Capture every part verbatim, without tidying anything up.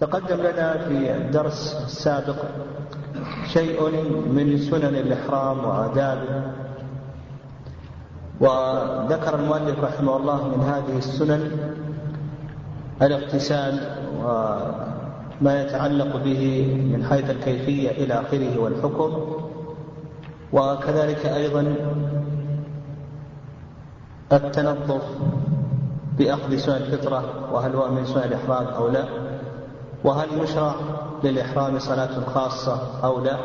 تقدم لنا في الدرس السابق شيء من سنن الإحرام وآدابه، وذكر المؤلف رحمه الله من هذه السنن الاغتسال وما يتعلق به من حيث الكيفية إلى آخره والحكم، وكذلك أيضا التنظف بأخذ سنن الفطرة، وهل هو من سنن الإحرام أو لا، وهل يشرع للإحرام صلاة خاصة أو لا،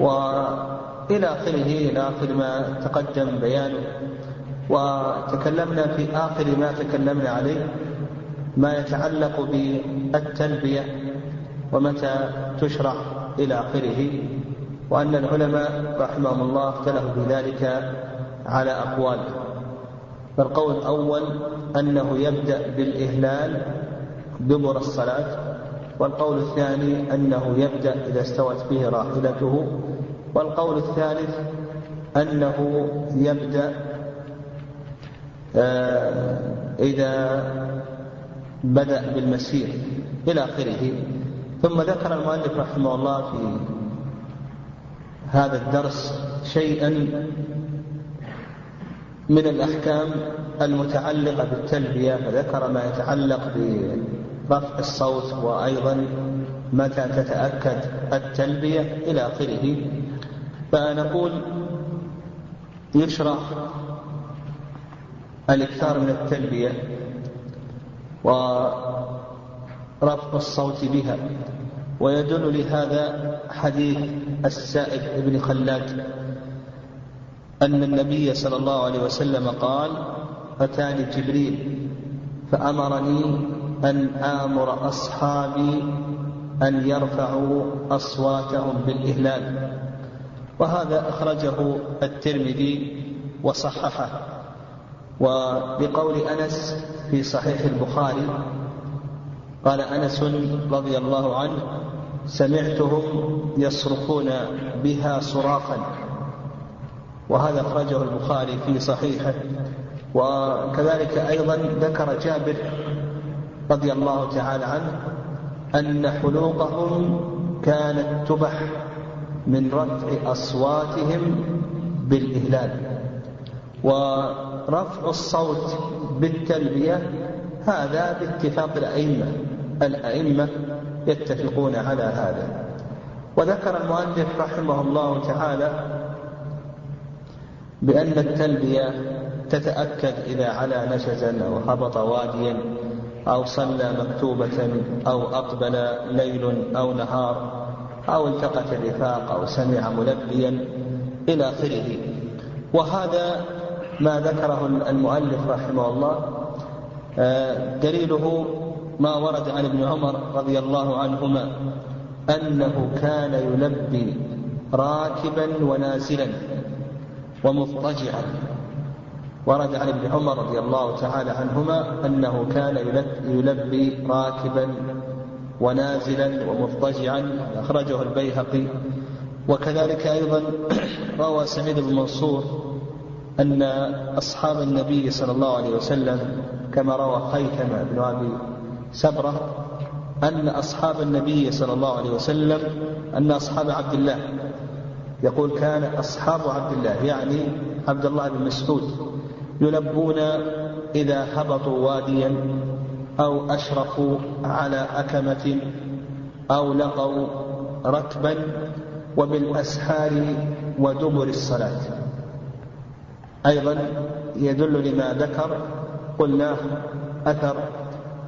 وإلى آخره إلى آخر ما تقدم بيانه. وتكلمنا في آخر ما تكلمنا عليه ما يتعلق بالتلبية ومتى تشرع إلى آخره، وأن العلماء رحمهم الله اختلفوا بذلك على أقوال. فالقول الأول أنه يبدأ بالإهلال دبر الصلاة، والقول الثاني أنه يبدأ إذا استوت به راحلته، والقول الثالث أنه يبدأ إذا بدأ بالمسير إلى آخره. ثم ذكر المؤلف رحمه الله في هذا الدرس شيئا من الأحكام المتعلقة بالتلبية، فذكر ما يتعلق برفع الصوت، وأيضا متى تتأكد التلبية إلى آخره. فنقول يشرع الإكثار من التلبية ورفع الصوت بها، ويدل لهذا حديث السائب ابن خلاد أن النبي صلى الله عليه وسلم قال: أتاني جبريل فأمرني أن آمر أصحابي أن يرفعوا أصواتهم بالإهلال. وهذا أخرجه الترمذي وصححه، وبقول أنس في صحيح البخاري قال أنس رضي الله عنه: سمعتهم يصرخون بها صراخا. وهذا أخرجه البخاري في صحيحه. وكذلك أيضا ذكر جابر رضي الله تعالى عنه أن حلوقهم كانت تبح من رفع أصواتهم بالإهلال. ورفع الصوت بالتلبية هذا باتفاق الأئمة، الأئمة يتفقون على هذا. وذكر المؤلف رحمه الله تعالى بأن التلبية تتأكد إذا علا نشزا أو هبط واديا أو صلى مكتوبة أو أقبل ليل أو نهار أو التقت الرفاق أو سمع ملبيا إلى آخره. وهذا ما ذكره المؤلف رحمه الله دليله ما ورد عن ابن عمر رضي الله عنهما أنه كان يلبي راكبا ونازلا ومضطجعا. ورد عن ابن عمر رضي الله تعالى عنهما أنه كان يلبي راكبا ونازلا ومضطجعا، أخرجه البيهقي. وكذلك أيضا روى سعيد بن منصور أن أصحاب النبي صلى الله عليه وسلم كما روى خيثمة بن أبي سبرة أن أصحاب النبي صلى الله عليه وسلم أن أصحاب عبد الله، يقول كان أصحاب عبد الله يعني عبد الله بن مسعود يلبون إذا هبطوا واديا أو أشرفوا على أكمة أو لقوا ركبا، وبالأسحار ودبر الصلاة. أيضا يدل لما ذكر قلنا أثر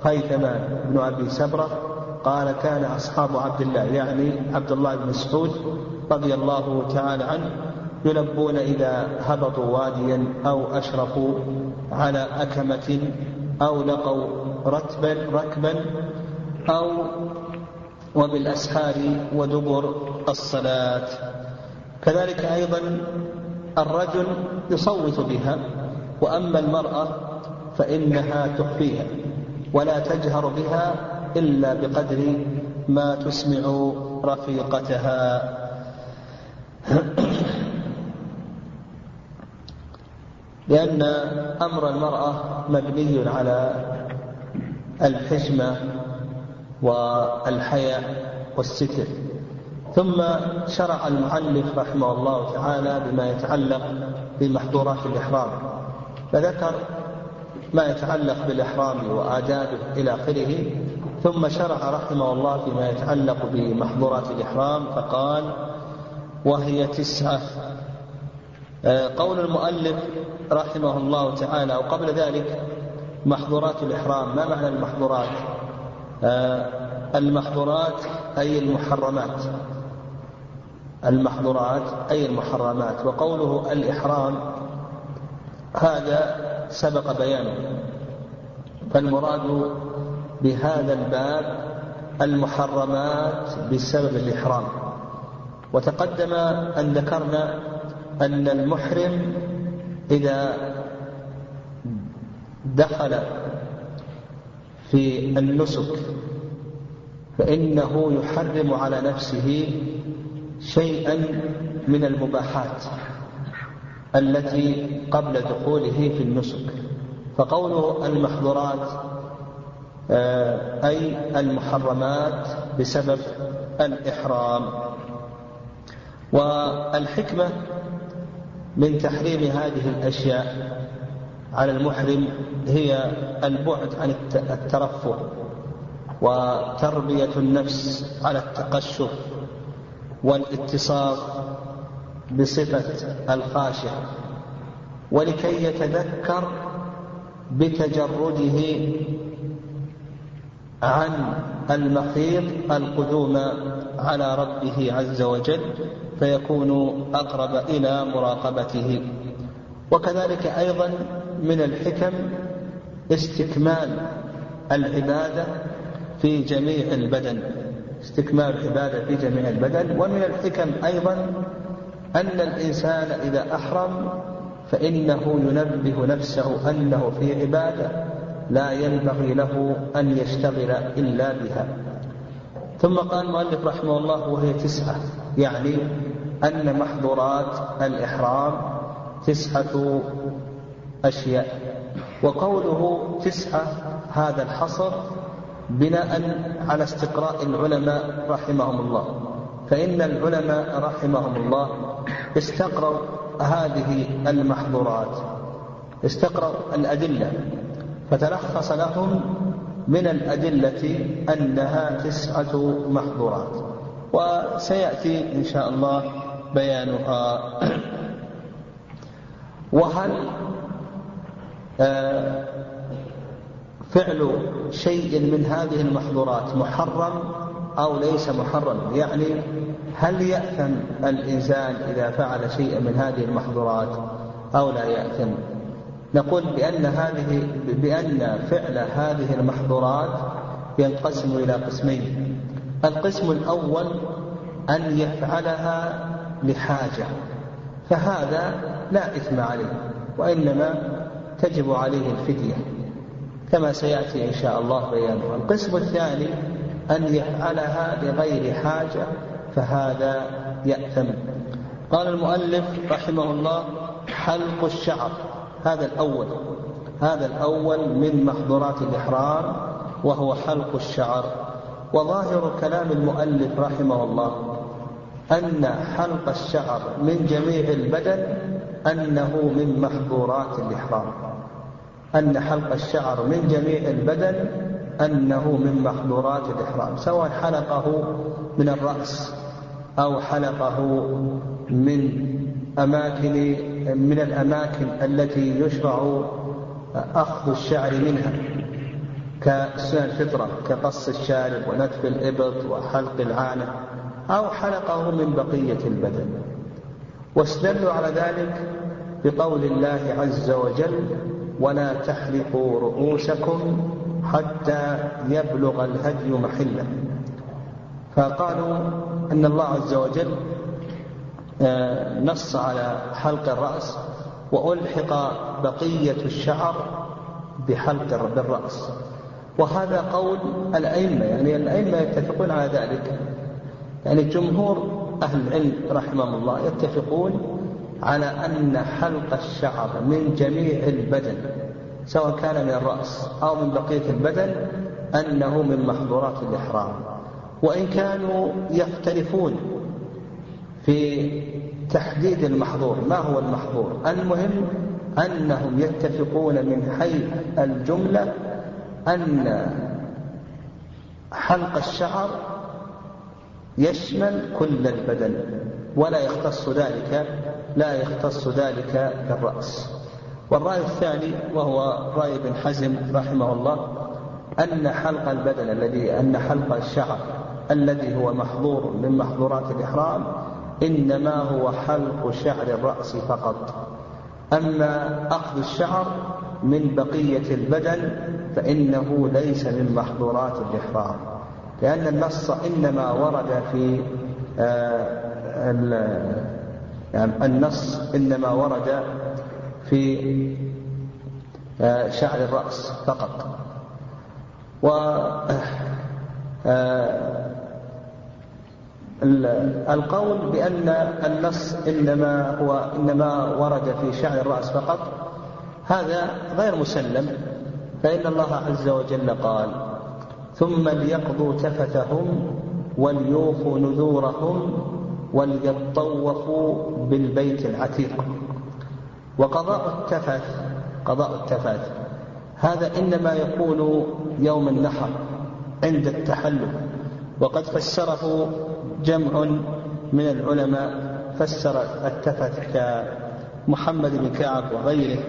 خيثمة بن أبي سبرة قال كان أصحاب عبد الله يعني عبد الله بن مسعود رضي الله تعالى عنه يلبون إذا هبطوا واديا أو أشرفوا على أكمة أو لقوا رتبا ركبا أو وبالأسحار ودبر الصلاة. كذلك أيضا الرجل يصوت بها، وأما المرأة فإنها تخفيها ولا تجهر بها إلا بقدر ما تسمع رفيقتها. لأن أمر المرأة مبني على الحشمة والحياء والستر. ثم شرع المؤلف رحمه الله تعالى بما يتعلق بمحظورات الإحرام، فذكر ما يتعلق بالإحرام وآدابه إلى آخره، ثم شرع رحمه الله فيما يتعلق بمحظورات الإحرام فقال: وهي تسعة. قول المؤلف رحمه الله تعالى، وقبل ذلك محظورات الإحرام. ما معنى المحظورات؟ المحظورات أي المحرمات، المحظورات أي المحرمات. وقوله الإحرام هذا سبق بيانه، فالمراد بهذا الباب المحرمات بسبب الإحرام. وتقدم أن ذكرنا أن المحرم إذا دخل في النسك فإنه يحرم على نفسه شيئا من المباحات التي قبل دخوله في النسك. فقوله المحظورات أي المحرمات بسبب الإحرام. والحكمة من تحريم هذه الأشياء على المحرم هي البعد عن الترفه، وتربية النفس على التقشف، والاتصاف بصفة الخاشع، ولكي يتذكر بتجرده عن المخيط القدوم على ربه عز وجل، فيكون أقرب إلى مراقبته. وكذلك أيضا من الحكم استكمال العبادة في جميع البدن، استكمال العبادة في جميع البدن. ومن الحكم أيضا أن الإنسان إذا أحرم فإنه ينبه نفسه أنه في عبادة لا ينبغي له أن يشتغل إلا بها. ثم قال المؤلف رحمه الله: وهي تسعة، يعني أن محظورات الإحرام تسعة أشياء. وقوله تسعة هذا الحصر بناء على استقراء العلماء رحمهم الله، فإن العلماء رحمهم الله استقروا هذه المحظورات، استقروا الأدلة، فتلخص لهم من الأدلة أنها تسعة محظورات، وسيأتي إن شاء الله بيانها. وهل فعل شيء من هذه المحظورات محرم أو ليس محرم؟ يعني هل يأثم الإنسان إذا فعل شيئا من هذه المحظورات أو لا يأثم؟ نقول بأن هذه بأن فعل هذه المحظورات ينقسم إلى قسمين. القسم الأول أن يفعلها لحاجة، فهذا لا إثم عليه، وإنما تجب عليه الفدية كما سيأتي إن شاء الله بيانه. القسم الثاني أن يفعلها لغير حاجة، فهذا يأثم. قال المؤلف رحمه الله: حلق الشعر. هذا الأول هذا الأول من محظورات الإحرام، وهو حلق الشعر. وظاهر كلام المؤلف رحمه الله أن حلق الشعر من جميع البدن أنه من محظورات الإحرام، أن حلق الشعر من جميع البدن أنه من محظورات الإحرام، سواء حلقه من الرأس أو حلقه من أماكن من الأماكن التي يشرع أخذ الشعر منها كسنن الفطرة، كقص الشارب ونتف الإبط وحلق العانة، أو حلقه من بقية البدن. واستدلوا على ذلك بقول الله عز وجل: ولا تحلقوا رؤوسكم حتى يبلغ الهدي محله. فقالوا أن الله عز وجل نص على حلق الرأس، وألحق بقية الشعر بحلق بالرأس، وهذا قول الأئمة، يعني الأئمة يتفقون على ذلك، يعني جمهور أهل العلم رحمهم الله يتفقون على أن حلق الشعر من جميع البدن، سواء كان من الرأس أو من بقية البدن، أنه من محظورات الإحرام، وإن كانوا يختلفون في تحديد المحظور ما هو المحظور. المهم أنهم يتفقون من حيث الجملة أن حلق الشعر يشمل كل البدن ولا يختص ذلك لا يختص ذلك بالرأس. والرأي الثاني وهو رأي بن حزم رحمه الله أن حلق البدن الذي أن حلق الشعر الذي هو محظور من محظورات الإحرام إنما هو حلق شعر الرأس فقط، أما أخذ الشعر من بقية البدن فإنه ليس من محظورات الإحرام، لأن النص إنما ورد في النص إنما ورد في شعر الرأس فقط. والقول بأن النص إنما هو إنما ورد في شعر الرأس فقط هذا غير مسلم، فإن الله عز وجل قال: ثم ليقضوا تفثهم وليوفوا نذورهم وليطوفوا بالبيت العتيق. وقضاء التفث قضاء التفث هذا إنما يكون يوم النحر عند التحلل، وقد فسره جمع من العلماء، فسر التفث كمحمد بن كعب وغيره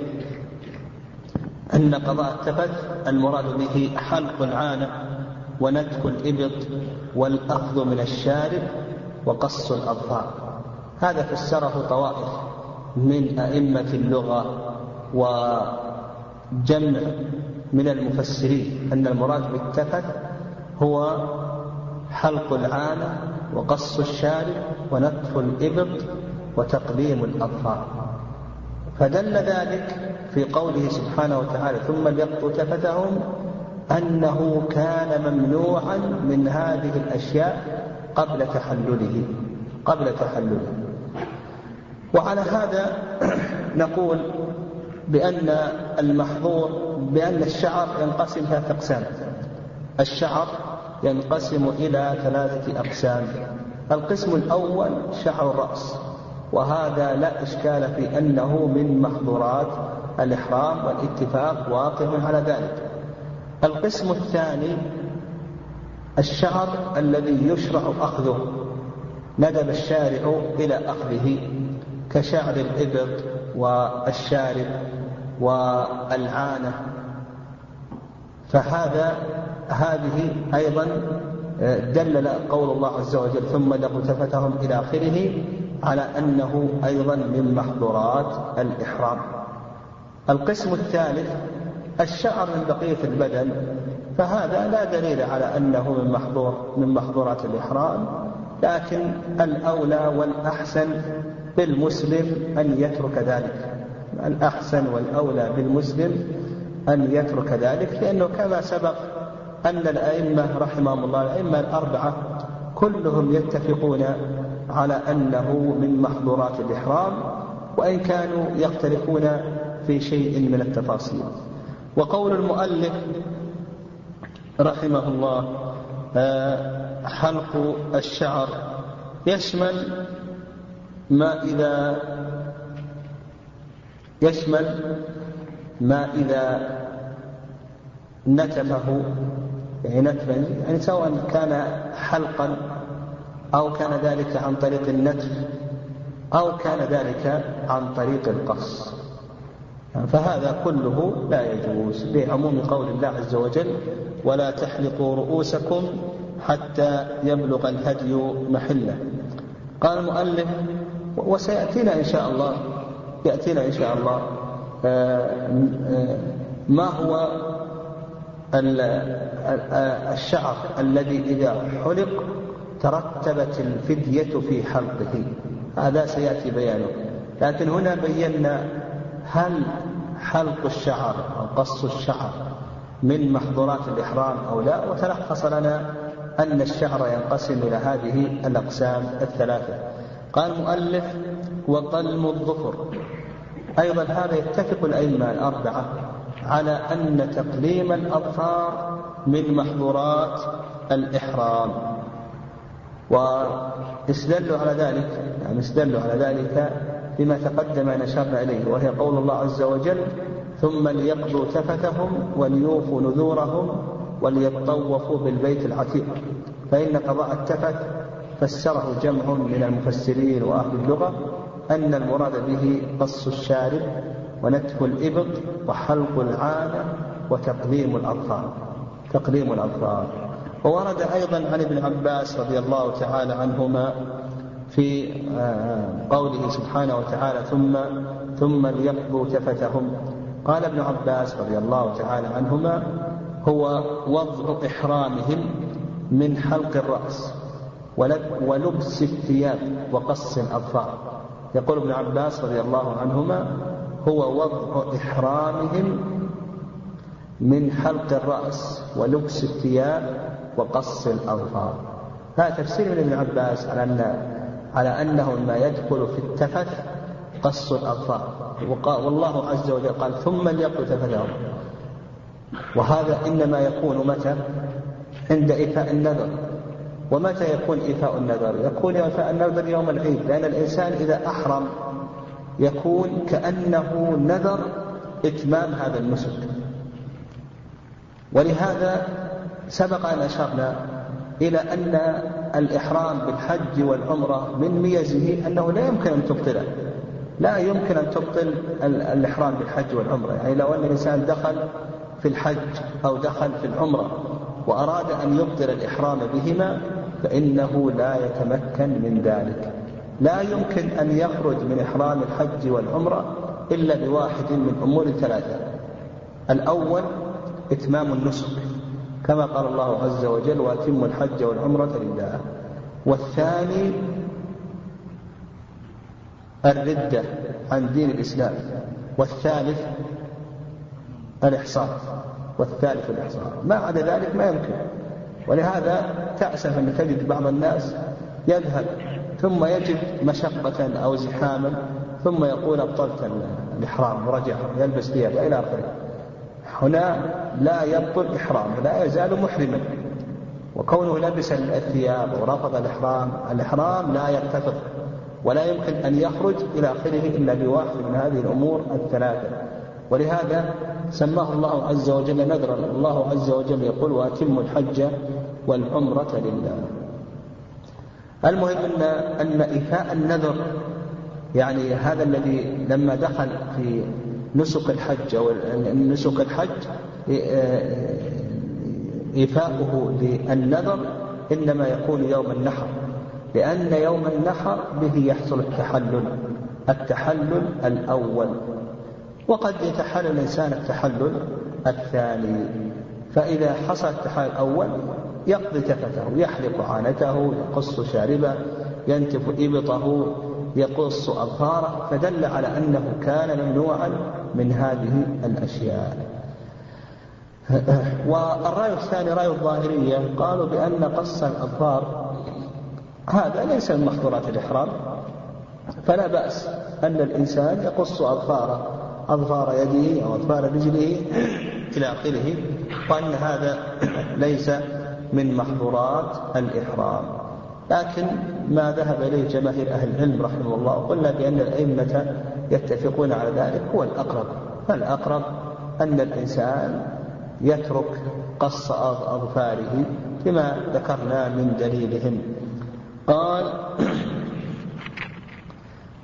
أن قضاء التفث المراد به حلق العانة ونتك الإبط والأخذ من الشارب وقص الأظفار. هذا فسره طوائف من أئمة اللغة وجمع من المفسرين أن المراد بالتفث هو حلق العانة وقص الشارب ونتف الإبط وتقليم الأظفار، فدل ذلك في قوله سبحانه وتعالى: ثم ليقضوا تفثهم، أنه كان ممنوعا من هذه الأشياء قبل تحلله قبل تحلله وعلى هذا نقول بأن المحظور بأن الشعر ينقسم إلى أقسام. الشعر ينقسم إلى ثلاثة أقسام. القسم الأول شعر الرأس، وهذا لا إشكال في أنه من محظورات الإحرام والاتفاق واقع على ذلك. القسم الثاني الشعر الذي يشرع أخذه، ندب الشارع إلى أخذه، كشعر الإبط والشارب والعانة، فهذا هذه أيضا دلل قول الله عز وجل ثم لقتفتهم إلى آخره على أنه أيضا من محظورات الإحرام. القسم الثالث الشعر من بقية البدن، فهذا لا دليل على أنه من محظور من محظورات الإحرام، لكن الأولى والأحسن بالمسلم أن يترك ذلك الأحسن والأولى بالمسلم أن يترك ذلك، لأنه كما سبق أن الأئمة رحمهم الله الأئمة الأربعة كلهم يتفقون على أنه من محظورات الإحرام، وإن كانوا يختلفون في شيء من التفاصيل. وقول المؤلف رحمه الله حلق الشعر يشمل ما إذا يشمل ما إذا نتفه يعني نتفا يعني سواء كان حلقا أو كان ذلك عن طريق النتف أو كان ذلك عن طريق القص، فهذا كله لا يجوز بعموم قول الله عز وجل: ولا تحلقوا رؤوسكم حتى يبلغ الهدي محله. قال المؤلف وسيأتينا إن شاء الله يأتينا إن شاء الله ما هو الشعر الذي إذا حلق ترتبت الفدية في حلقه، هذا سيأتي بيانه. لكن هنا بينا هل حلق الشعر أو قص الشعر من محظورات الإحرام أو لا، وتلخص لنا أن الشعر ينقسم إلى هذه الأقسام الثلاثة. قال المؤلف وقلم الظفر، أيضا هذا يتفق الأئمة الأربعة على أن تقليم الأظفار من محظورات الإحرام، واستدلوا على ذلك يعني استدلوا على ذلك بما تقدم أن أشرنا عليه، وهي قول الله عز وجل: ثم ليقضوا تفثهم وليوفوا نذورهم وليطوفوا بالبيت العتيق. فإن قضاء التفث فسره جمع من المفسرين وأهل اللغة أن المراد به قص الشارب ونتف الإبط وحلق العانة وتقليم الأظفار تقليم الأظفار وورد أيضا عن ابن عباس رضي الله تعالى عنهما في قوله سبحانه وتعالى: ثم ثم ليقضوا تفثهم. قال ابن عباس رضي الله تعالى عنهما: هو وضع إحرامهم من حلق الرأس ولبس الثياب وقص الأظفار. يقول ابن عباس رضي الله عنهما: هو وضع إحرامهم من حلق الرأس ولبس الثياب وقص الأظفار. هذا تفسير من ابن عباس على أن على أنه ما يدخل في التفث قص الأظفار، والله عز وجل قال: ثم ليقضوا تفثهم، وهذا إنما يكون متى؟ عند إيفاء النذر. ومتى يكون إيفاء النذر؟ يكون إيفاء النذر يوم العيد، لأن الإنسان إذا أحرم يكون كأنه نذر إتمام هذا النسك. ولهذا سبق أن أشرنا إلى أن الإحرام بالحج والعمرة من ميزه أنه لا يمكن أن تبطله، لا يمكن أن تبطل الإحرام بالحج والعمرة. يعني لو أن الإنسان دخل في الحج أو دخل في العمرة وأراد أن يبطل الإحرام بهما فإنه لا يتمكن من ذلك، لا يمكن أن يخرج من إحرام الحج والعمرة إلا بواحد من أمور ثلاثة: الأول إتمام النسك كما قال الله عز وجل: وأتموا الحج والعمرة لله. والثاني الردة عن دين الإسلام. والثالث الإحصار والثالث الإحصار ما عدا ذلك ما يمكن. ولهذا تأسف أن تجد بعض الناس يذهب ثم يجد مشقة أو زحاما ثم يقول: أبطلت الإحرام، ورجع يلبس ثياب إلى آخره. هنا لا يبطل إحرام، لا يزال محرما، وكونه لبس الثياب ورفض الإحرام الإحرام لا يرتفض ولا يمكن أن يخرج إلى آخره إلا بواحد من هذه الأمور الثلاثة. ولهذا سماه الله عز وجل نذرا. الله عز وجل يقول: وأتموا الحج والعمرة لله. المهم أن أن إيفاء النذر، يعني هذا الذي لما دخل في نسك الحج أو نسك الحج إيفاؤه للنذر إنما يكون يوم النحر، لأن يوم النحر به يحصل التحلل التحلل الأول، وقد يتحلل الإنسان التحلل الثاني. فإذا حصل التحلل الأول يقضي تفته، يحلق عانته، يقص شاربه، ينتف إبطه، يقص أظفاره، فدل على أنه كان ممنوعا من هذه الأشياء. والرأي الثاني رأي الظاهرية، قالوا بأن قص الأظفار هذا ليس من محظورات الإحرام، فلا بأس أن الإنسان يقص أظفاره، أظفار يده أو أظفار رجله إلى آخره، وأن هذا ليس من محظورات الإحرام. لكن ما ذهب إليه جماهير أهل العلم رحمه الله قلنا بأن الأئمة يتفقون على ذلك هو الأقرب، فالأقرب أن الإنسان يترك قص أظفاره كما ذكرنا من دليلهم. قال: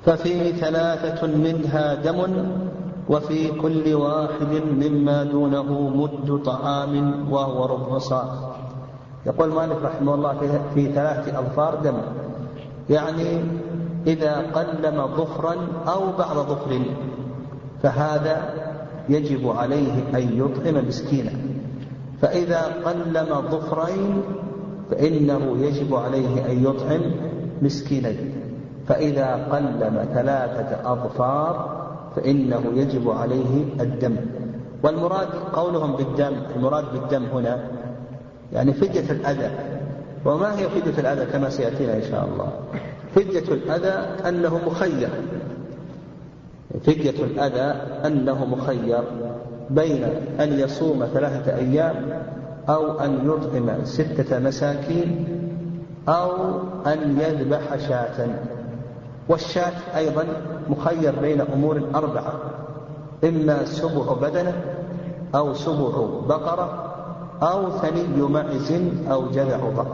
ففيه ثلاثة منها دم، وفي كل واحد مما دونه مد طعام وهو ربع صاع. يقول مالك رحمه الله في ثلاثة أظفار دم، يعني إذا قلم ظفرا أو بعض ظفر فهذا يجب عليه أن يطعم مسكينا، فإذا قلم ظفرين فإنه يجب عليه أن يطعم مسكينين، فإذا قلم ثلاثة أظفار فإنه يجب عليه الدم. والمراد قولهم بالدم، المراد بالدم هنا يعني فدية الأذى. وما هي فدية الأذى كما سيأتينا إن شاء الله؟ فدية الأذى أنه مخير، فدية الأذى أنه مخير بين أن يصوم ثلاثة أيام أو أن يطعم ستة مساكين أو أن يذبح شاة. والشاة أيضا مخير بين أمور أربعة، إما سبع بدنة أو سبع بقرة أو ثني معز أو جذع بقر.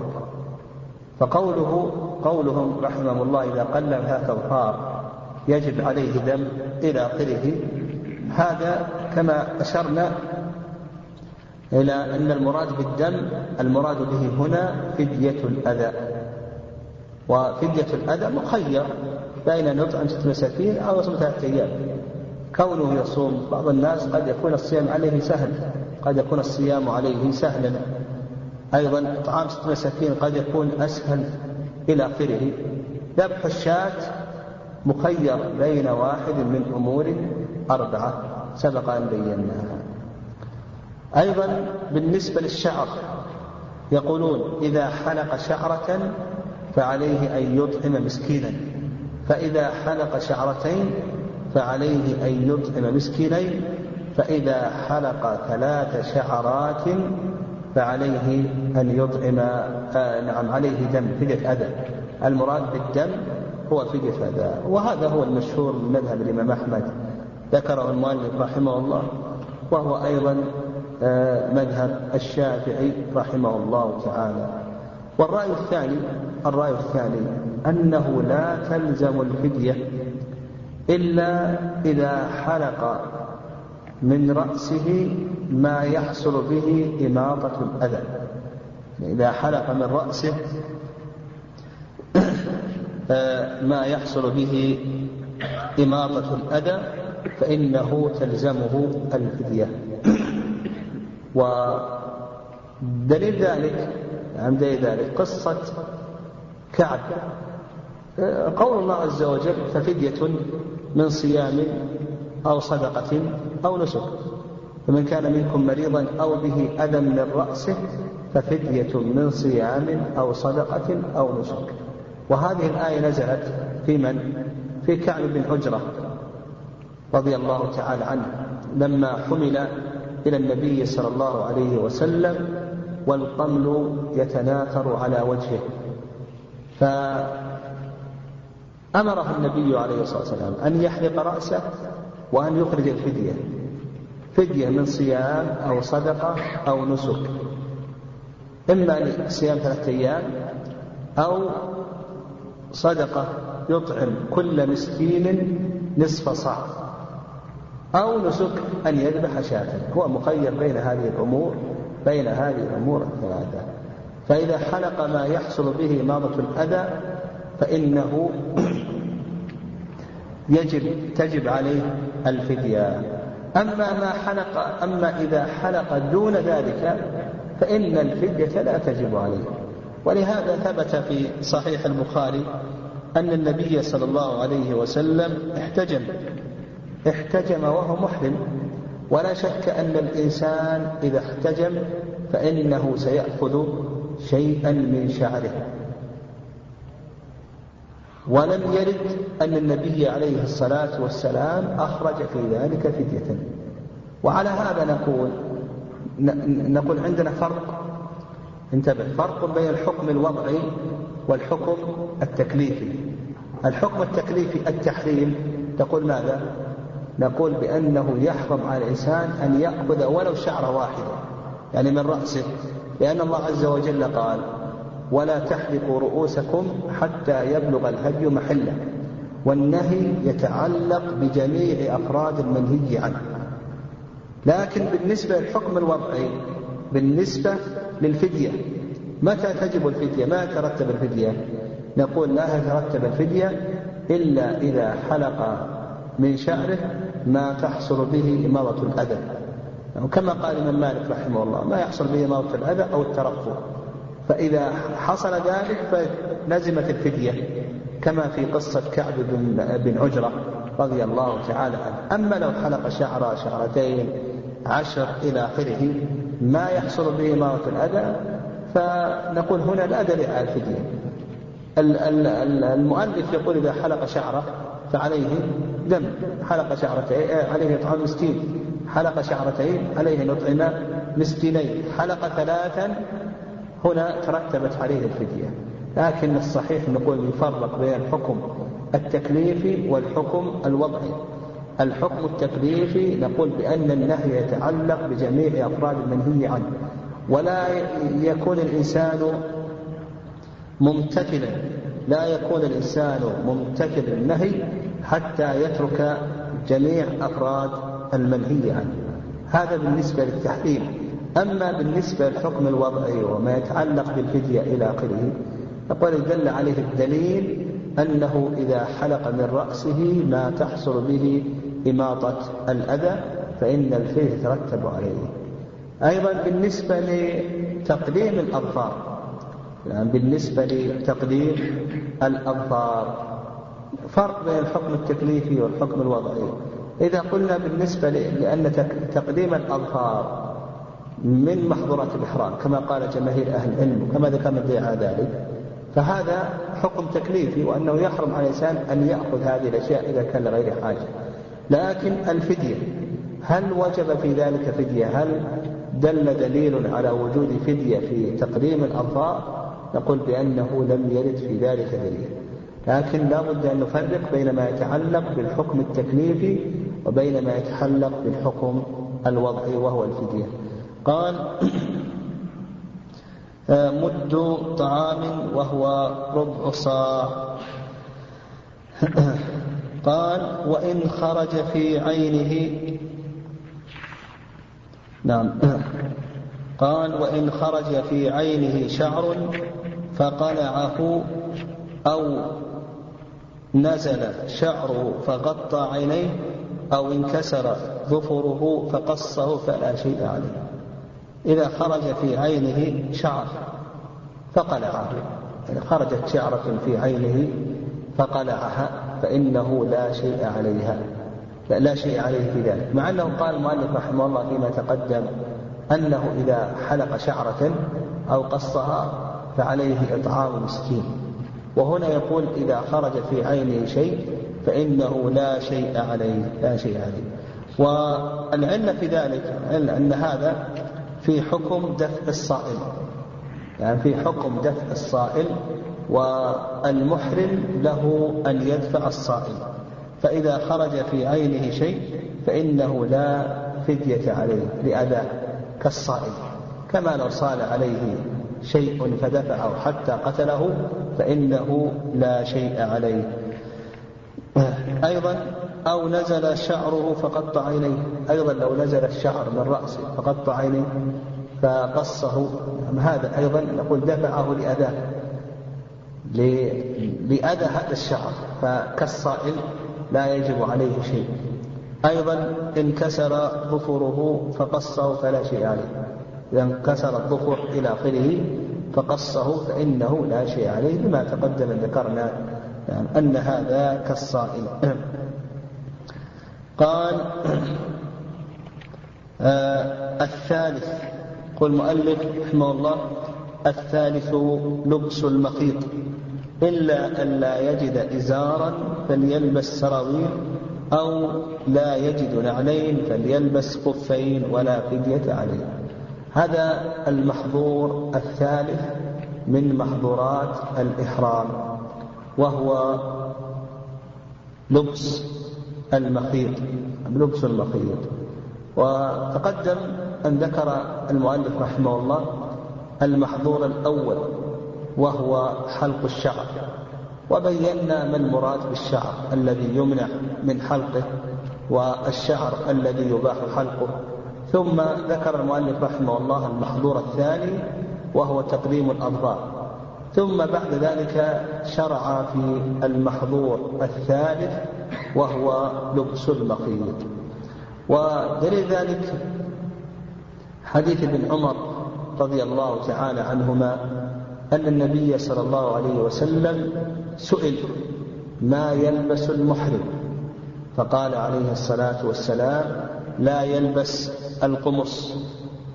فقوله قولهم رحمه الله إذا قلم هذا الفار يجب عليه دم إلى آخره، هذا كما أشرنا إلى أن المراد بالدم المراد به هنا فدية الأذى، وفدية الأذى مخير بين أن يطعم ست مساكين أو يصوم ثلاثة أيام. كونه يصوم، بعض الناس قد يكون الصيام عليه سهل، قد يكون الصيام عليه سهلا، أيضا إطعام ست مساكين قد يكون أسهل إلى آخره. ذبح الشاة مخير بين واحد من أمور أربعة سبق أن بيناها. أيضا بالنسبة للشعر يقولون إذا حلق شعرة فعليه أن يطعم مسكينا، فإذا حلق شعرتين فعليه أن يطعم مسكينين، فإذا حلق ثلاث شعرات فعليه أن يطعم آه نعم عليه دم فدية أذى. المراد بالدم هو فدية أذى، وهذا هو المشهور من مذهب الإمام أحمد ذكره المؤلف رحمه الله، وهو أيضا آه مذهب الشافعي رحمه الله تعالى. والرأي الثاني الرأي الثاني أنه لا تلزم الفدية إلا إذا حلق من رأسه ما يحصل به إماطة الأذى، إذا حلق من رأسه ما يحصل به إماطة الأذى فإنه تلزمه الفدية. ودليل ذلك عن دليل ذلك قصة كعب، قول الله عز وجل ففدية من صيام أو صدقة أو نسك، فمن كان منكم مريضا أو به أذى من رأسه ففدية من صيام أو صدقة أو نسك. وهذه الآية نزلت في من؟ في كعب بن عجرة رضي الله تعالى عنه، لما حمل إلى النبي صلى الله عليه وسلم والقمل يتناثر على وجهه، فأمره النبي عليه الصلاة والسلام أن يحلق رأسه وأن يخرج الفدية، فدية من صيام أو صدقة أو نسك، إما صيام ثلاثة أيام أو صدقة يطعم كل مسكين نصف صاع، أو نسك أن يذبح شاة. هو مخير بين هذه الأمور بين هذه الأمور الثلاثة. فإذا حلق ما يحصل به إماطة الأذى فإنه يجب تجب عليه الفدية. أما ما حلق أما إذا حلق دون ذلك فإن الفدية لا تجب عليه. ولهذا ثبت في صحيح البخاري أن النبي صلى الله عليه وسلم احتجم احتجم وهو محرم. ولا شك أن الإنسان إذا احتجم فإنه سيأخذ شيئا من شعره، ولم يرد أن النبي عليه الصلاة والسلام أخرج في ذلك فدية. وعلى هذا نقول نقول عندنا فرق، انتبه، فرق بين الحكم الوضعي والحكم التكليفي. الحكم التكليفي التحريم، تقول ماذا؟ نقول بأنه يحرم على الإنسان أن يأخذ ولو شعرة واحدة، يعني من رأسه، لأن الله عز وجل قال ولا تحلقوا رؤوسكم حتى يبلغ الهدي محله، والنهي يتعلق بجميع أفراد المنهي عنه. لكن بالنسبة للحكم الوضعي، بالنسبة للفدية، متى تجب الفدية؟ ما ترتب الفدية؟ نقول لا ترتب الفدية إلا إذا حلق من شعره ما تحصل به إماطة الأذى، كما قال الإمام مالك رحمه الله ما يحصل به إماطة الأذى أو الترفه، فإذا حصل ذلك فلزمت الفدية، كما في قصة كعب بن عجرة رضي الله تعالى عنه. أما لو حلق شعرة شعرتين عشر إلى آخره ما يحصل به إماطة الأذى فنقول هنا لا دليل على الفدية. المؤلف يقول إذا حلق شعرة فعليه دم، حلق شعرتين عليه إطعام مسكين، حلق شعرتين عليه نطعم مسكينين، حلق ثلاثا هنا ترتبت عليه الفدية. لكن الصحيح نقول يفرق بين الحكم التكليفي والحكم الوضعي. الحكم التكليفي نقول بأن النهي يتعلق بجميع أفراد المنهي عنه، ولا يكون الإنسان ممتثلا لا يكون الإنسان ممتثلا النهي حتى يترك جميع أفراد المنهي عنه. هذا بالنسبة للتحريم. أما بالنسبة للحكم الوضعي وما يتعلق بالفدية إلى آخره، فقد دل عليه الدليل أنه إذا حلق من رأسه ما تحصل به إماطة الأذى فإن الفدية ترتب عليه. أيضا بالنسبة لتقديم الأظفار، يعني بالنسبة لتقديم الأظفار فرق بين الحكم التكليفي والحكم الوضعي. إذا قلنا بالنسبة لأن تقديم الأظفار من محظورات الإحرام كما قال جماهير أهل العلم وكما ذكر مدعى ذلك، فهذا حكم تكليفي وأنه يحرم على الإنسان أن يأخذ هذه الأشياء إذا كان لغير حاجة. لكن الفدية هل وجب في ذلك فدية؟ هل دل دليل على وجود فدية في تقديم الأظفار؟ نقول بأنه لم يرد في ذلك دليل. لكن لا بد أن نفرق بين ما يتعلق بالحكم التكليفي وبين ما يتعلق بالحكم الوضعي وهو الفدية. قال مد طعام وهو ربع صاع. قال وإن خرج في عينه نعم قال وإن خرج في عينه شعر فقلعه أو نزل شعره فغطى عينيه أو انكسر ظفره فقصه فلا شيء عليه. إذا خرج في عينه شعر فقلعه، إذا خرجت شعرة في عينه فقلعها فإنه لا شيء عليها لا شيء عليه في ذلك. مع أنه قال المؤلف رحمه الله فيما تقدم أنه إذا حلق شعرة أو قصها فعليه إطعام مسكين، وهنا يقول إذا خرج في عينه شيء فإنه لا شيء عليه لا شيء عليه. والعلة في ذلك أن هذا في حكم دفع الصائل، يعني في حكم دفع الصائل، والمحرم له أن يدفع الصائل. فإذا خرج في عينه شيء فإنه لا فدية عليه لأذاه كالصائل، كما لو صال عليه شيء فدفعه حتى قتله فإنه لا شيء عليه. أيضا أو نزل شعره فقطع عينيه، أيضا لو نزل الشعر من رأسه فقطع عينيه فقصه، هذا أيضا نقول دفعه لأذاه لأذى هذا الشعر، فكالصائل لا يجب عليه شيء. أيضا انكسر ظفره فقصه فلا شيء عليه، إذا انكسر الظفر إلى آخره فقصه فإنه لا شيء عليه، لما تقدم ذكرنا يعني أن هذا كالصائل. قال آه الثالث، قل مؤلف رحمه الله الثالث لبس المخيط إلا أن لا يجد إزارا فليلبس سراويل أو لا يجد نعلين فليلبس خفين ولا فدية عليه. هذا المحظور الثالث من محظورات الإحرام وهو لبس المخيط لبس المخيط وتقدم أن ذكر المؤلف رحمه الله المحظور الأول وهو حلق الشعر، وبينا ما المراد بالشعر الذي يمنع من حلقه والشعر الذي يباح حلقه. ثم ذكر المؤلف رحمه الله المحظور الثاني وهو تقديم الأظفار، ثم بعد ذلك شرع في المحظور الثالث وهو لبس المخيط. ودليل ذلك حديث ابن عمر رضي الله تعالى عنهما أن النبي صلى الله عليه وسلم سئل ما يلبس المحرم، فقال عليه الصلاة والسلام لا يلبس القمص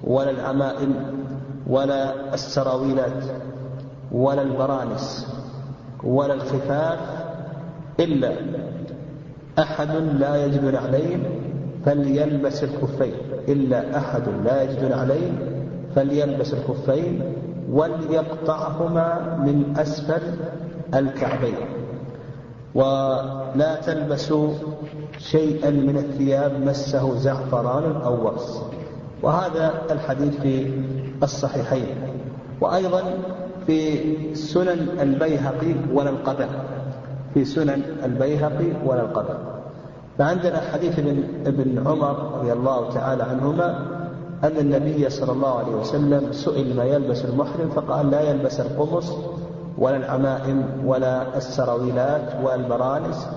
ولا العمائم ولا السراويلات ولا البرانس ولا الخفاف إلا أحد لا يجبر عليه فليلبس الخفين إلا أحد لا يجد عليه فليلبس الخفين وليقطعهما من أسفل الكعبين، ولا تلبس شيئا من الثياب مسه زعفران أو ورس. وهذا الحديث في الصحيحين، وأيضا في سنن البيهقي ولا القبع، في سنن البيهقي ولا القبع. فعندنا حديث ابن عمر رضي الله تعالى عنهما أن النبي صلى الله عليه وسلم سئل ما يلبس المحرم فقال لا يلبس القمص ولا العمائم ولا السراويلات ولا البرانس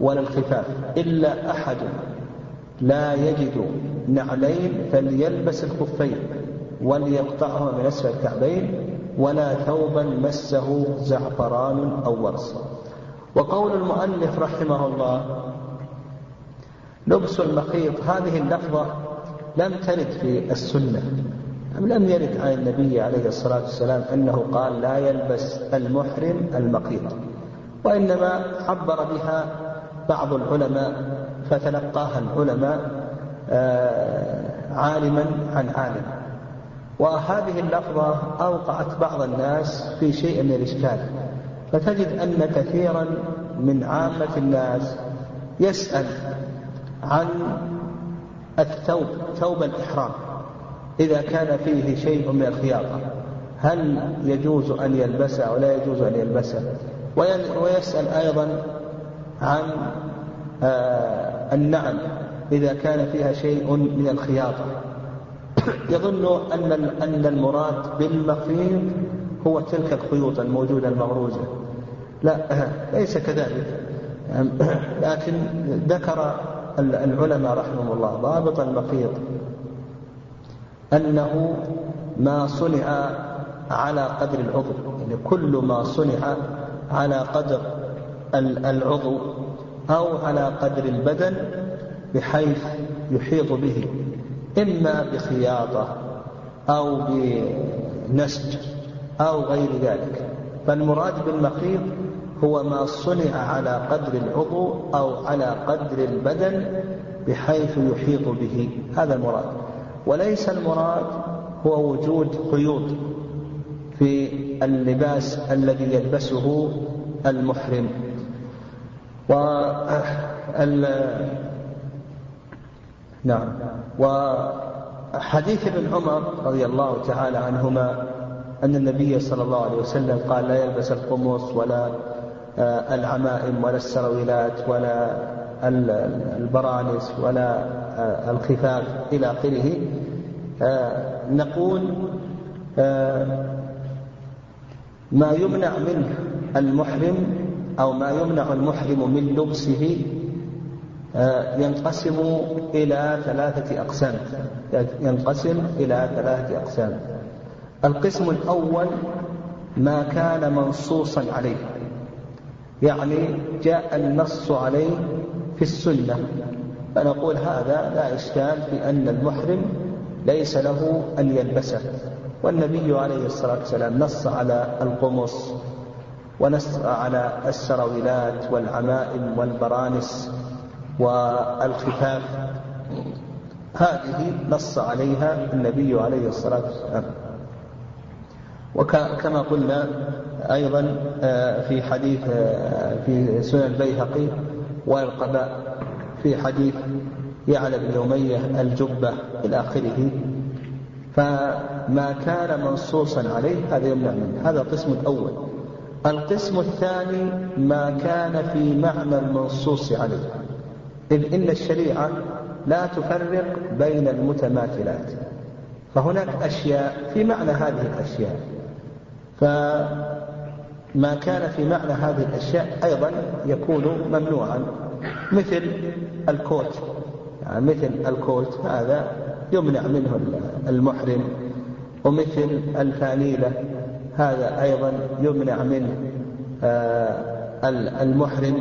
ولا الخفاف إلا أحد لا يجد نعلين فليلبس الخفين وليقطعهما من أسفل الكعبين ولا ثوبا مسه زعفران أو ورس. وقول المؤلف رحمه الله لبس المخيط، هذه اللفظة لم ترد في السنة، لم يرد عن النبي عليه الصلاة والسلام أنه قال لا يلبس المحرم المخيط، وإنما عبر بها بعض العلماء فتلقاها العلماء عالما عن عالم. وهذه اللفظة أوقعت بعض الناس في شيء من الإشكال، فتجد أن كثيرا من عامة الناس يسأل عن الثوب، ثوب الإحرام إذا كان فيه شيء من الخياطة هل يجوز أن يلبسه أو لا يجوز أن يلبسه، ويسأل أيضا عن النعل إذا كان فيها شيء من الخياطة، يظن أن المراد بالمخيط هو تلك الخيوط الموجودة المغروزة. لا، ليس كذلك، لكن ذكر العلماء رحمهم الله ضابط المخيط أنه ما صنع على قدر العضو، يعني كل ما صنع على قدر العضو أو على قدر البدن بحيث يحيط به، إما بخياطة أو بنسج أو غير ذلك. فالمراد بالمخيط هو ما صنع على قدر العضو أو على قدر البدن بحيث يحيط به، هذا المراد. وليس المراد هو وجود خيوط في اللباس الذي يلبسه المحرم. نعم. وحديث ابن عمر رضي الله تعالى عنهما أن النبي صلى الله عليه وسلم قال لا يلبس القمص ولا العمائم ولا السراويلات ولا البرانس ولا الخفاف إلى آخره. نقول ما يمنع منه المحرم أو ما يمنع المحرم من لبسه ينقسم إلى ثلاثة أقسام، ينقسم إلى ثلاثة أقسام. القسم الأول ما كان منصوصا عليه، يعني جاء النص عليه في السنة، فنقول هذا لا إشكال في أن المحرم ليس له أن يلبسه، والنبي عليه الصلاة والسلام نص على القمص ونص على السراويلات والعمائم والبرانس والخفاف، هذه نص عليها النبي عليه الصلاة والسلام. وكما قلنا أيضا في حديث في سنن البيهقي والقباء في حديث يعلى بن أمية الجبة إلى آخره. فما كان منصوصا عليه هذا يمنع منه، هذا القسم الأول. القسم الثاني ما كان في معنى المنصوص عليه، إذ إن الشريعة لا تفرق بين المتماثلات، فهناك أشياء في معنى هذه الأشياء، فما كان في معنى هذه الأشياء أيضا يكون ممنوعا، مثل الكوت، يعني مثل الكوت هذا يمنع منه المحرم، ومثل الفانيلة هذا أيضا يمنع منه المحرم،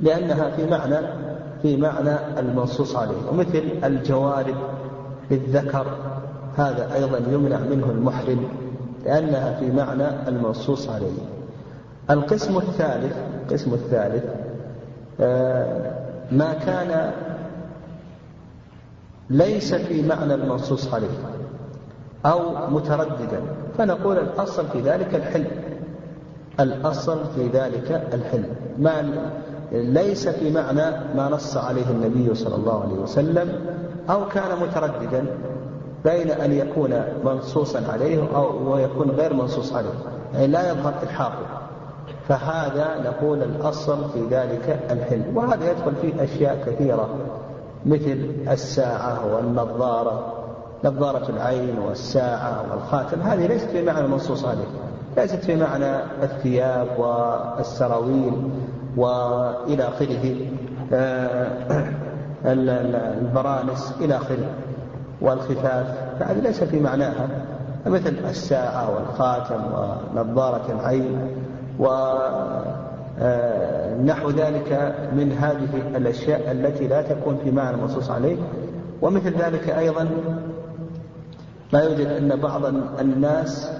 لأنها في معنى في معنى المنصوص عليه. ومثل الجوارب للذكر هذا أيضا يمنع منه المحرم لأنها في معنى المنصوص عليه. القسم الثالث، القسم الثالث ما كان ليس في معنى المنصوص عليه أو مترددا، فنقول الأصل في ذلك الحل، الأصل في ذلك الحل ما ليس في معنى ما نص عليه النبي صلى الله عليه وسلم أو كان مترددا بين أن يكون منصوصا عليه أو ويكون غير منصوص عليه، يعني لا يظهر إلحاقه، فهذا نقول الأصل في ذلك الحل. وهذا يدخل فيه أشياء كثيرة مثل الساعة والنظارة، نظارة العين والساعة والخاتم، هذه ليست في معنى المنصوص عليه، ليست في معنى الثياب والسراويل وإلى آخره، البرانس إلى آخره والخفاف، هذه ليس في معناها، مثل الساعة والخاتم ونظارة العين ونحو ذلك من هذه الأشياء التي لا تكون في معنى المنصوص عليه. ومثل ذلك أيضا لا يوجد أن بعض الناس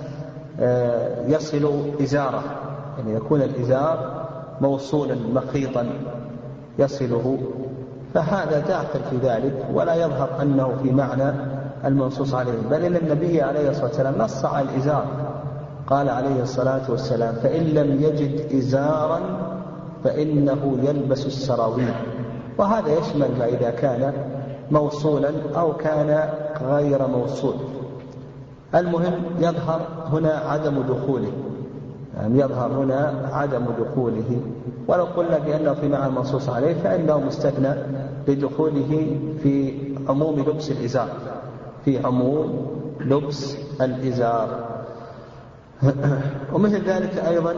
يصل إزارة، يعني يكون الإزار موصولا مخيطا يصله، فهذا داخل في ذلك ولا يظهر أنه في معنى المنصوص عليه، بل إن النبي عليه الصلاة والسلام نص على الإزار، قال عليه الصلاة والسلام: فإن لم يجد إزارا فإنه يلبس السراويل. وهذا يشمل ما إذا كان موصولا أو كان غير موصول. المهم يظهر هنا عدم دخوله، يعني يظهر هنا عدم دخوله، ولو قلنا بأنه في معنى المنصوص عليه فإنه مستثنى لدخوله في عموم لبس الإزار، في عموم لبس الإزار. ومثل ذلك أيضا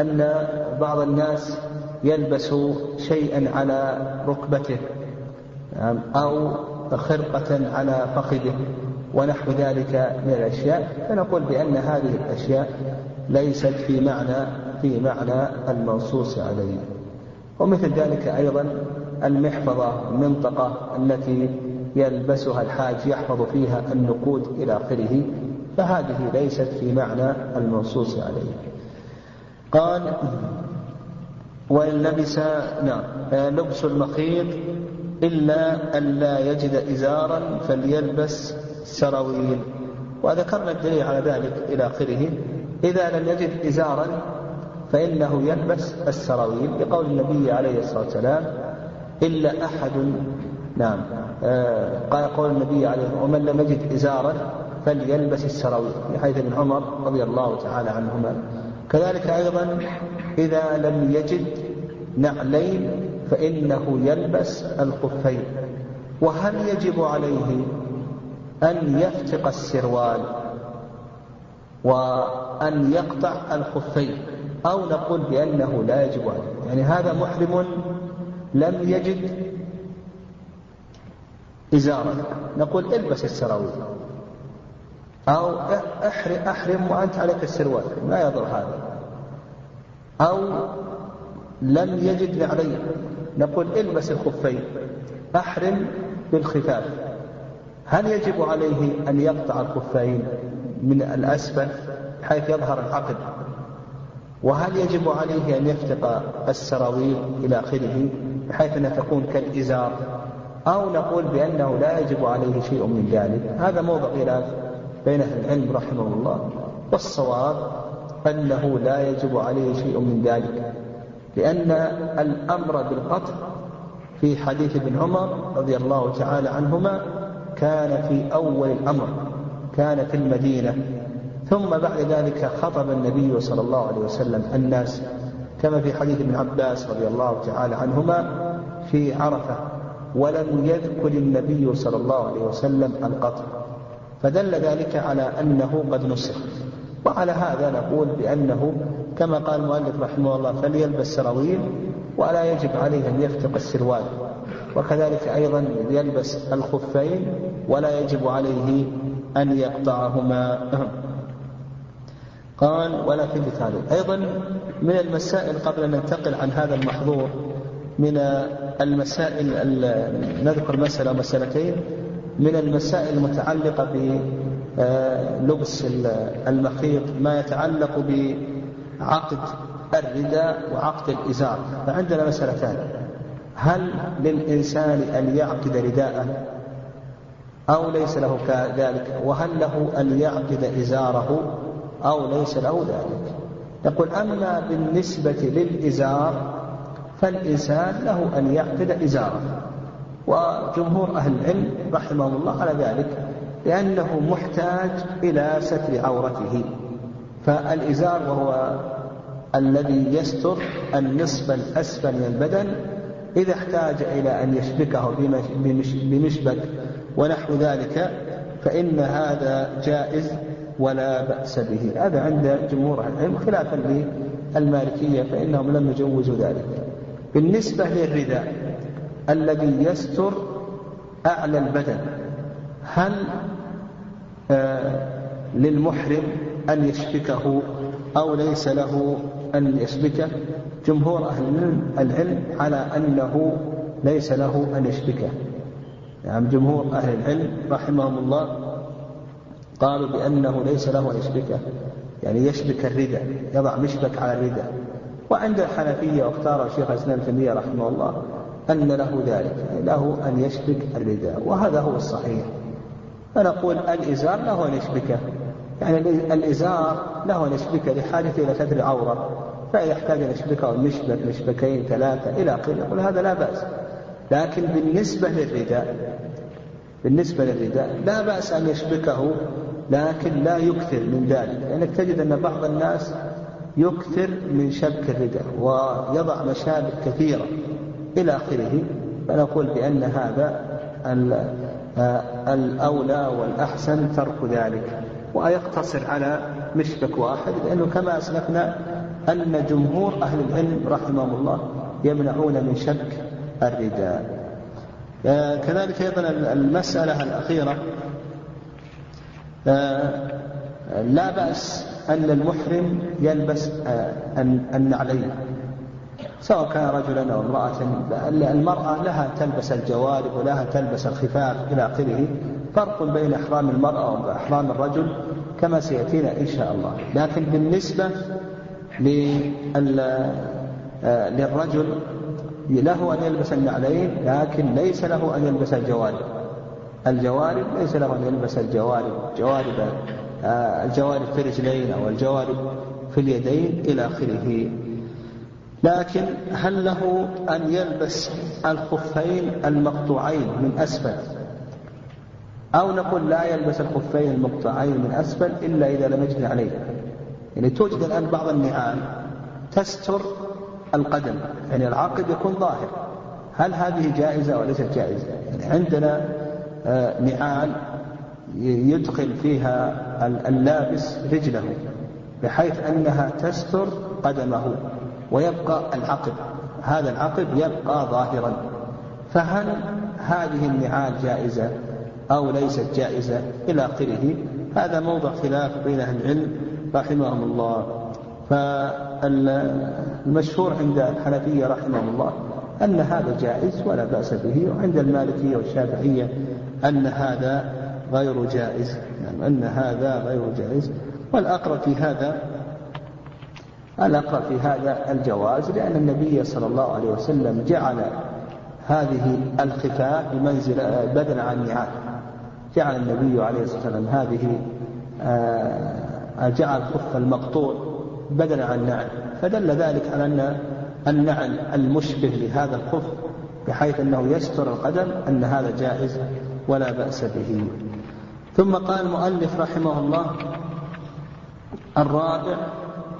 أن بعض الناس يلبس شيئا على ركبته أو خرقة على فخذه ونحو ذلك من الأشياء، فنقول بأن هذه الأشياء ليست في معنى في معنى المنصوص عليه. ومثل ذلك أيضا المحفظة، المنطقة التي يلبسها الحاج يحفظ فيها النقود إلى آخره، فهذه ليست في معنى المنصوص عليه. قال: وإن لبس لبس المخيط إلا أن لا يجد إزارا فليلبس سراويل. وذكرنا الدليل على ذلك إلى آخره، إذا لم يجد إزارا فإنه يلبس السراويل، لقول النبي عليه الصلاة والسلام: إلا أحد نعم آه قال قول النبي عليه الصلاة والسلام: ومن لم يجد إزارا فليلبس السراويل، لحديث ابن عمر رضي الله تعالى عنهما. كذلك أيضا إذا لم يجد نعلين فإنه يلبس الخفين. وهل يجب عليه أن يفتق السروال وأن يقطع الخفين أو نقول بأنه لا يجب عليه؟ يعني هذا محرم لم يجد إزارة، نقول البس السراويل أو أحرم وأنت عليك السروال، لا يضر هذا. أو لم يجد نعلين، نقول البس الخفين، أحرم بالخفاف. هل يجب عليه أن يقطع الخفين من الأسفل حيث يظهر العقد؟ وهل يجب عليه أن يفتق السراويل إلى آخره بحيث أنها تكون كالإزار؟ أو نقول بأنه لا يجب عليه شيء من ذلك؟ هذا موضع خلاف بين أهل العلم رحمه الله، والصواب أنه لا يجب عليه شيء من ذلك، لأن الأمر بالقطع في حديث ابن عمر رضي الله تعالى عنهما كان في أول الأمر، كان في المدينة، ثم بعد ذلك خطب النبي صلى الله عليه وسلم الناس كما في حديث ابن عباس رضي الله تعالى عنهما في عرفة، ولم يذكر النبي صلى الله عليه وسلم القطع، فدل ذلك على أنه قد نسخ. وعلى هذا نقول بأنه كما قال المؤلف رحمه الله: فليلبس سراويل، ولا يجب عليه أن يفتق السروال، وكذلك أيضا يلبس الخفين ولا يجب عليه أن يقطعهما. قال: ولا في مثاله. أيضا من المسائل قبل أن ننتقل عن هذا المحظور، من المسائل نذكر مسألة مسألتين من المسائل المتعلقة بلبس المخيط، ما يتعلق بعقد الرداء وعقد الإزار. فعندنا مسألتان: هل للإنسان أن يعقد رداءه أو ليس له كذلك؟ وهل له أن يعقد إزاره أو ليس له ذلك؟ يقول: أما بالنسبة للإزار فالإنسان له أن يعقد إزاره، وجمهور أهل العلم رحمهم الله على ذلك، لأنه محتاج إلى ستر عورته، فالإزار وهو الذي يستر النصف الأسفل من البدن، إذا احتاج إلى أن يشبكه بمشبك ونحو ذلك فإن هذا جائز ولا بأس به. هذا عند جمهور العلم، خلافا للمالكية فإنهم لم يجوزوا ذلك. بالنسبة للرداء الذي يستر أعلى البدن، هل آه للمحرم أن يشبكه أو ليس له أن يشبكه؟ جمهور أهل العلم على أنه ليس له أن يشبكه. يعني جمهور أهل العلم رحمهم الله قالوا بأنه ليس له أن يشبكه، يعني يشبك الرداء، يضع مشبك على الرداء. وعند الحنفية واختار الشيخ الإسلام ابن تيمية رحمه الله أن له ذلك، له أن يشبك الرداء، وهذا هو الصحيح. فنقول الإزار له أن يشبكه، يعني الإزار له أن يشبكه لحاجته إلى ستر العورة، فإذا احتاج أن يشبكه مشبك مشبكين ثلاثة إلى آخره، يقول هذا لا بأس. لكن بالنسبة للرداء، بالنسبة للرداء لا بأس أن يشبكه، لكن لا يكثر من ذلك، لأنك يعني تجد أن بعض الناس يكثر من شبك الرداء ويضع مشابك كثيرة إلى آخره. فنقول بأن هذا الأولى والأحسن ترك ذلك، ويقتصر على مشبك واحد، لأنه كما أسلفنا أن جمهور أهل العلم رحمهم الله يمنعون من شبك الرداء. كذلك أيضا المسألة الأخيرة، لا بأس أن المحرم يلبس النعلين سواء كان رجلا أو امرأة. المرأة لها تلبس الجوارب ولها تلبس الخفاف إلى آخره، فرق بين إحرام المرأة وإحرام الرجل كما سيأتينا إن شاء الله. لكن بالنسبة للرجل له أن يلبس النعلين، لكن ليس له أن يلبس الجوارب. الجوارب ليس له أن يلبس الجوارب، جوارب الجوارب في الرجلين أو الجوارب في اليدين إلى آخره. لكن هل له أن يلبس الخفين المقطوعين من أسفل؟ أو نقول لا يلبس الخفين المقطوعين من أسفل إلا إذا لم يجد عليه. يعني توجد الآن بعض النعال تستر القدم، يعني العقد يكون ظاهر. هل هذه جائزة أو ليست جائزة؟ يعني عندنا نعال يدخل فيها اللابس رجله بحيث أنها تستر قدمه ويبقى العقب، هذا العقب يبقى ظاهرا. فهل هذه النعال جائزة أو ليست جائزة إلى آخره؟ هذا موضع خلاف بين أهل العلم رحمهم الله. فالمشهور عند الحنفية رحمهم الله أن هذا جائز ولا بأس به، وعند المالكية والشافعية أن هذا غير جائز، يعني أن هذا غير جائز. والأقرب في هذا الأقرب في هذا الجواز، لأن النبي صلى الله عليه وسلم جعل هذه الخفاء بمنزلة بدل عن النعال. جعل النبي عليه الصلاة والسلام هذه جعل خف المقطوع بدل عن النعل، فدل ذلك على أن النعل المشبه لهذا الخف بحيث أنه يستر القدم أن هذا جائز ولا بأس به. ثم قال المؤلف رحمه الله: الرابع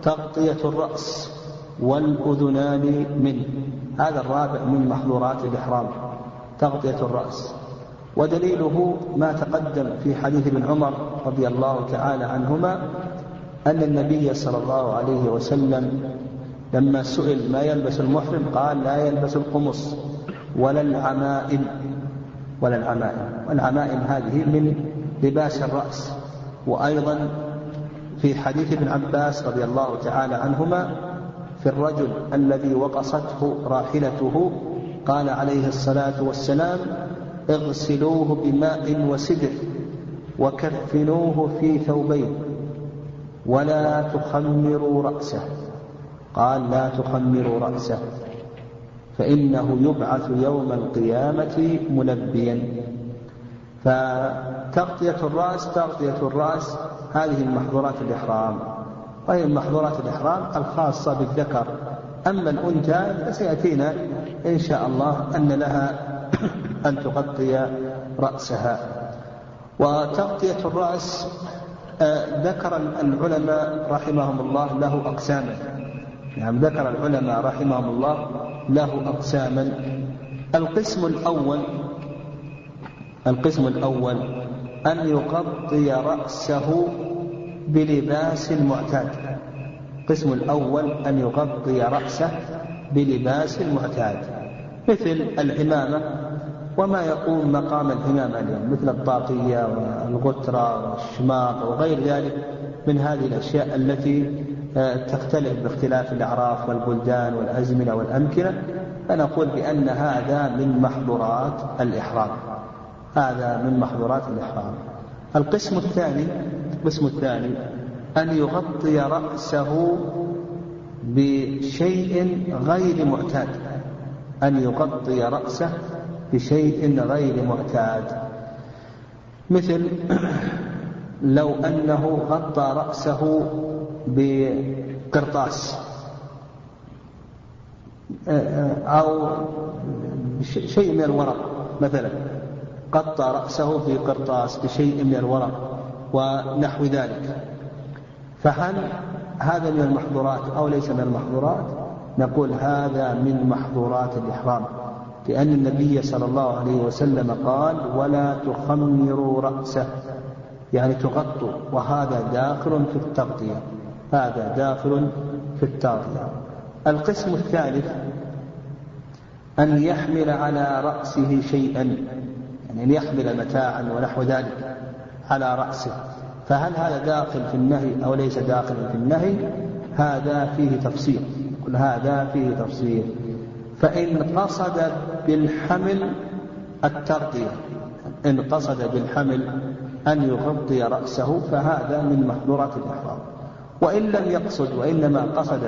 تغطية الرأس والأذنان منه. هذا الرابع من محظورات الإحرام تغطية الرأس، ودليله ما تقدم في حديث ابن عمر رضي الله تعالى عنهما أن النبي صلى الله عليه وسلم لما سئل ما يلبس المحرم قال: لا يلبس القمص ولا العمائم ولا العمائم والعمائم هذه من لباس الرأس. وأيضا في حديث ابن عباس رضي الله تعالى عنهما في الرجل الذي وقصته راحلته قال عليه الصلاة والسلام: اغسلوه بماء وسدر وكفنوه في ثوبين ولا تخمروا رأسه. قال: لا تخمروا رأسه فإنه يبعث يوم القيامة ملبيا. فتغطية الرأس تغطية الرأس هذه المحظورات الإحرام، وهي المحظورات الإحرام الخاصة بالذكر. أما الأنثى فسيأتينا إن شاء الله أن لها أن تغطي رأسها. وتغطية الرأس ذكر العلماء رحمهم الله له أقساما، يعني ذكر العلماء رحمهم الله له أقساما. القسم الأول القسم الأول أن يغطي رأسه بلباس المعتاد. القسم الأول أن يغطي رأسه بلباس المعتاد، مثل العمامة وما يقوم مقام العمامة اليوم، مثل الطاقية والغترة والشماغ وغير ذلك من هذه الأشياء التي تختلف باختلاف الأعراف والبلدان والأزمنة والأمكنة. فنقول بأن هذا من محظورات الإحرام، هذا من محظورات الإحرام. القسم الثاني القسم الثاني أن يغطي رأسه بشيء غير معتاد، أن يغطي رأسه بشيء غير معتاد، مثل لو أنه غطى رأسه بقرطاس أو شيء من الورق، مثلا غطى رأسه بقرطاس بشيء من الورق ونحو ذلك، فهل هذا من المحظورات أو ليس من المحظورات؟ نقول هذا من محظورات الإحرام، لأن النبي صلى الله عليه وسلم قال ولا تخمروا رأسه، يعني تغطوا، وهذا داخل في التغطية، هذا داخل في التغطية. القسم الثالث أن يحمل على رأسه شيئا، يعني أن يحمل متاعا ونحو ذلك على رأسه، فهل هذا داخل في النهي أو ليس داخل في النهي؟ هذا فيه تفصيل، كل هذا فيه تفصيل. فإن قصد بالحمل التغطية، إن قصد بالحمل أن يغطي رأسه فهذا من محظورات الإحرام. وإن لم يقصد وإنما قصد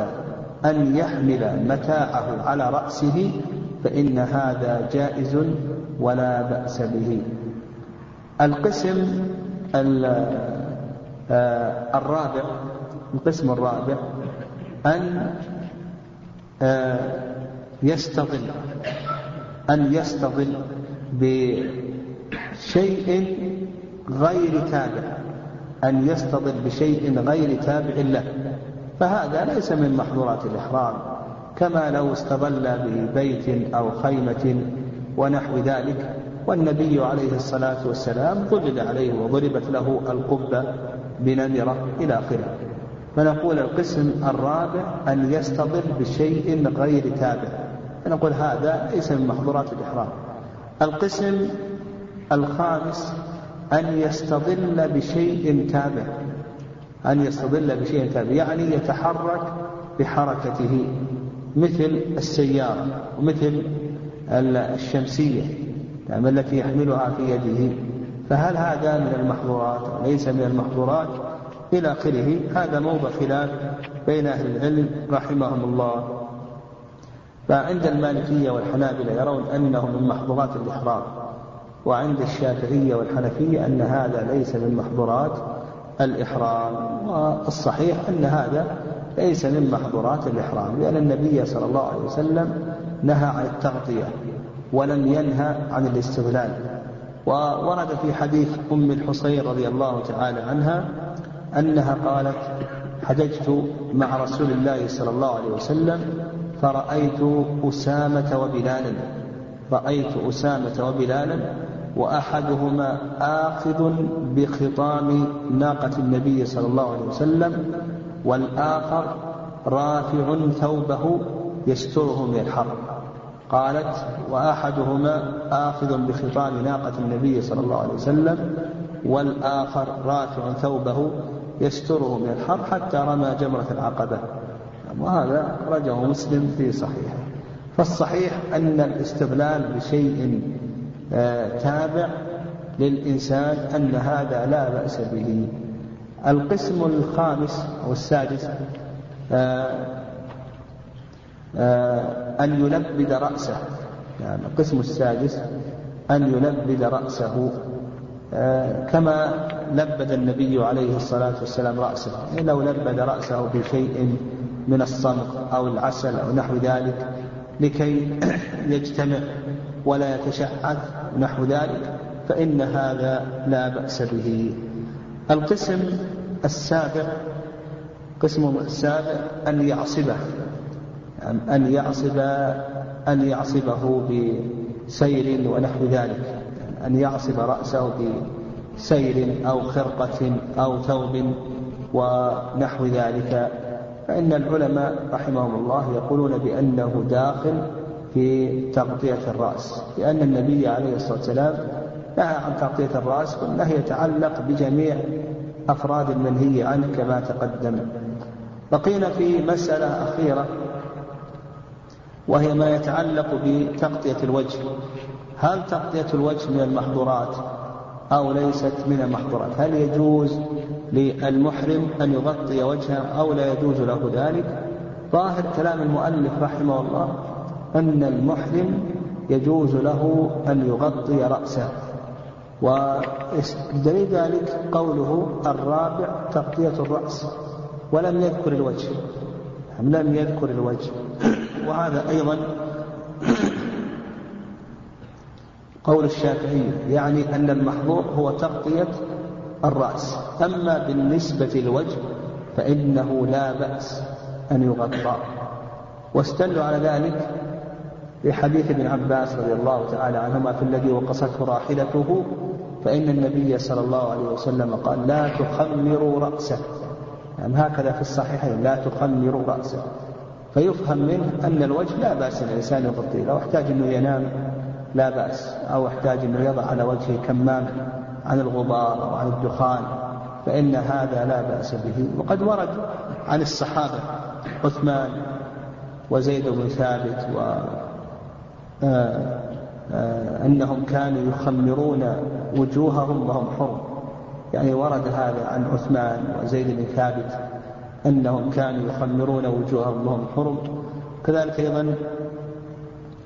أن يحمل متاعه على رأسه فإن هذا جائز ولا بأس به. القسم الرابع القسم الرابع أن يستظل أن يستظل بشيء غير تابع، أن يستظل بشيء غير تابع له، فهذا ليس من محظورات الإحرام، كما لو استظل ببيت أو خيمة ونحو ذلك. والنبي عليه الصلاة والسلام ضجد عليه وضربت له القبة بنمرة إلى آخره. فنقول القسم الرابع أن يستظل بشيء غير تابع، فنقول هذا ليس من محظورات الإحرام. القسم الخامس أن يستظل بشيء تابع، أن يستظل بشيء تابع يعني يتحرك بحركته، مثل السيارة ومثل الشمسية التي يحملها في يده، فهل هذا من المحظورات ليس من المحظورات إلى آخره. هذا موضع خلاف بين أهل العلم رحمهم الله. فعند المالكية والحنابلة يرون أنه من محظورات الإحرام، وعند الشافعية والحنفية أن هذا ليس من محظورات الإحرام. والصحيح أن هذا ليس من محظورات الإحرام، لأن النبي صلى الله عليه وسلم نهى عن التغطية ولم ينهى عن الاستظلال. وورد في حديث أم الحصير رضي الله تعالى عنها أنها قالت حججت مع رسول الله صلى الله عليه وسلم فرأيت أسامة وبلالا رأيت أسامة وبلالا وأحدهما آخذ بخطام ناقة النبي صلى الله عليه وسلم والآخر رافع ثوبه يستره من الحر. قالت وأحدهما آخذ بخطام ناقة النبي صلى الله عليه وسلم والآخر رافع ثوبه يستره من الحر حتى رمى جمرة العقبة، وهذا رجع مسلم في صحيحه. فالصحيح أن الاستظلال بشيء تابع للإنسان أن هذا لا بأس به. القسم الخامس أو السادس أن يلبد رأسه، يعني القسم السادس أن يلبد رأسه كما لبد النبي عليه الصلاة والسلام رأسه. لو لبد رأسه بشيء من الصمغ أو العسل أو نحو ذلك لكي يجتمع ولا يتشعث نحو ذلك، فإن هذا لا بأس به. القسم السابع، قسم السابع أن يعصبه، يعني أن يعصب أن يعصبه بسير ونحو ذلك، يعني أن يعصب رأسه بسير أو خرقة أو ثوب ونحو ذلك. فإن العلماء رحمهم الله يقولون بأنه داخل في تغطية الرأس، لأن النبي عليه الصلاة والسلام نهى عن تغطية الرأس، والنهي يتعلق بجميع أفراد المنهي عنه كما تقدم. بقينا في مسألة أخيرة وهي ما يتعلق بتغطية الوجه، هل تغطية الوجه من المحظورات أو ليست من المحظورات؟ هل يجوز للمحرم أن يغطي وجهه أو لا يجوز له ذلك؟ ظاهر كلام المؤلف رحمه الله أن المحرم يجوز له أن يغطي رأسه، ودليل ذلك قوله الرابع تغطية الرأس، ولم يذكر الوجه، لم يذكر الوجه. وهذا أيضا قول الشافعي، يعني أن المحظور هو تغطية الرأس، أما بالنسبة للوجه فإنه لا بأس أن يغطى. واستدلوا على ذلك بحديث ابن عباس رضي الله تعالى عنهما في الذي وقصته راحلته، فإن النبي صلى الله عليه وسلم قال لا تخمروا رأسه، يعني هكذا في الصحيحين لا تخمروا رأسه. فيفهم منه أن الوجه لا بأس الإنسان يغطيه، لو احتاج أنه ينام لا بأس، أو احتاج أنه يضع على وجهه كمام عن الغبار أو عن الدخان، فإن هذا لا بأس به. وقد ورد عن الصحابة عثمان وزيد بن ثابت و آآ آآ أنهم كانوا يخمرون وجوههم وهم حر، يعني ورد هذا عن عثمان وزيد بن ثابت أنهم كانوا يخمرون وجوههم وهم حر. كذلك أيضا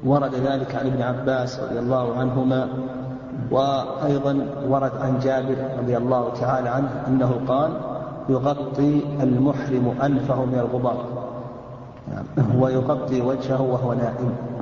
ورد ذلك عن ابن عباس رضي الله عنهما، وأيضا ورد عن جابر رضي الله تعالى عنه أنه قال يغطي المحرم أنفه من الغبار ويغطي وجهه وهو نائم.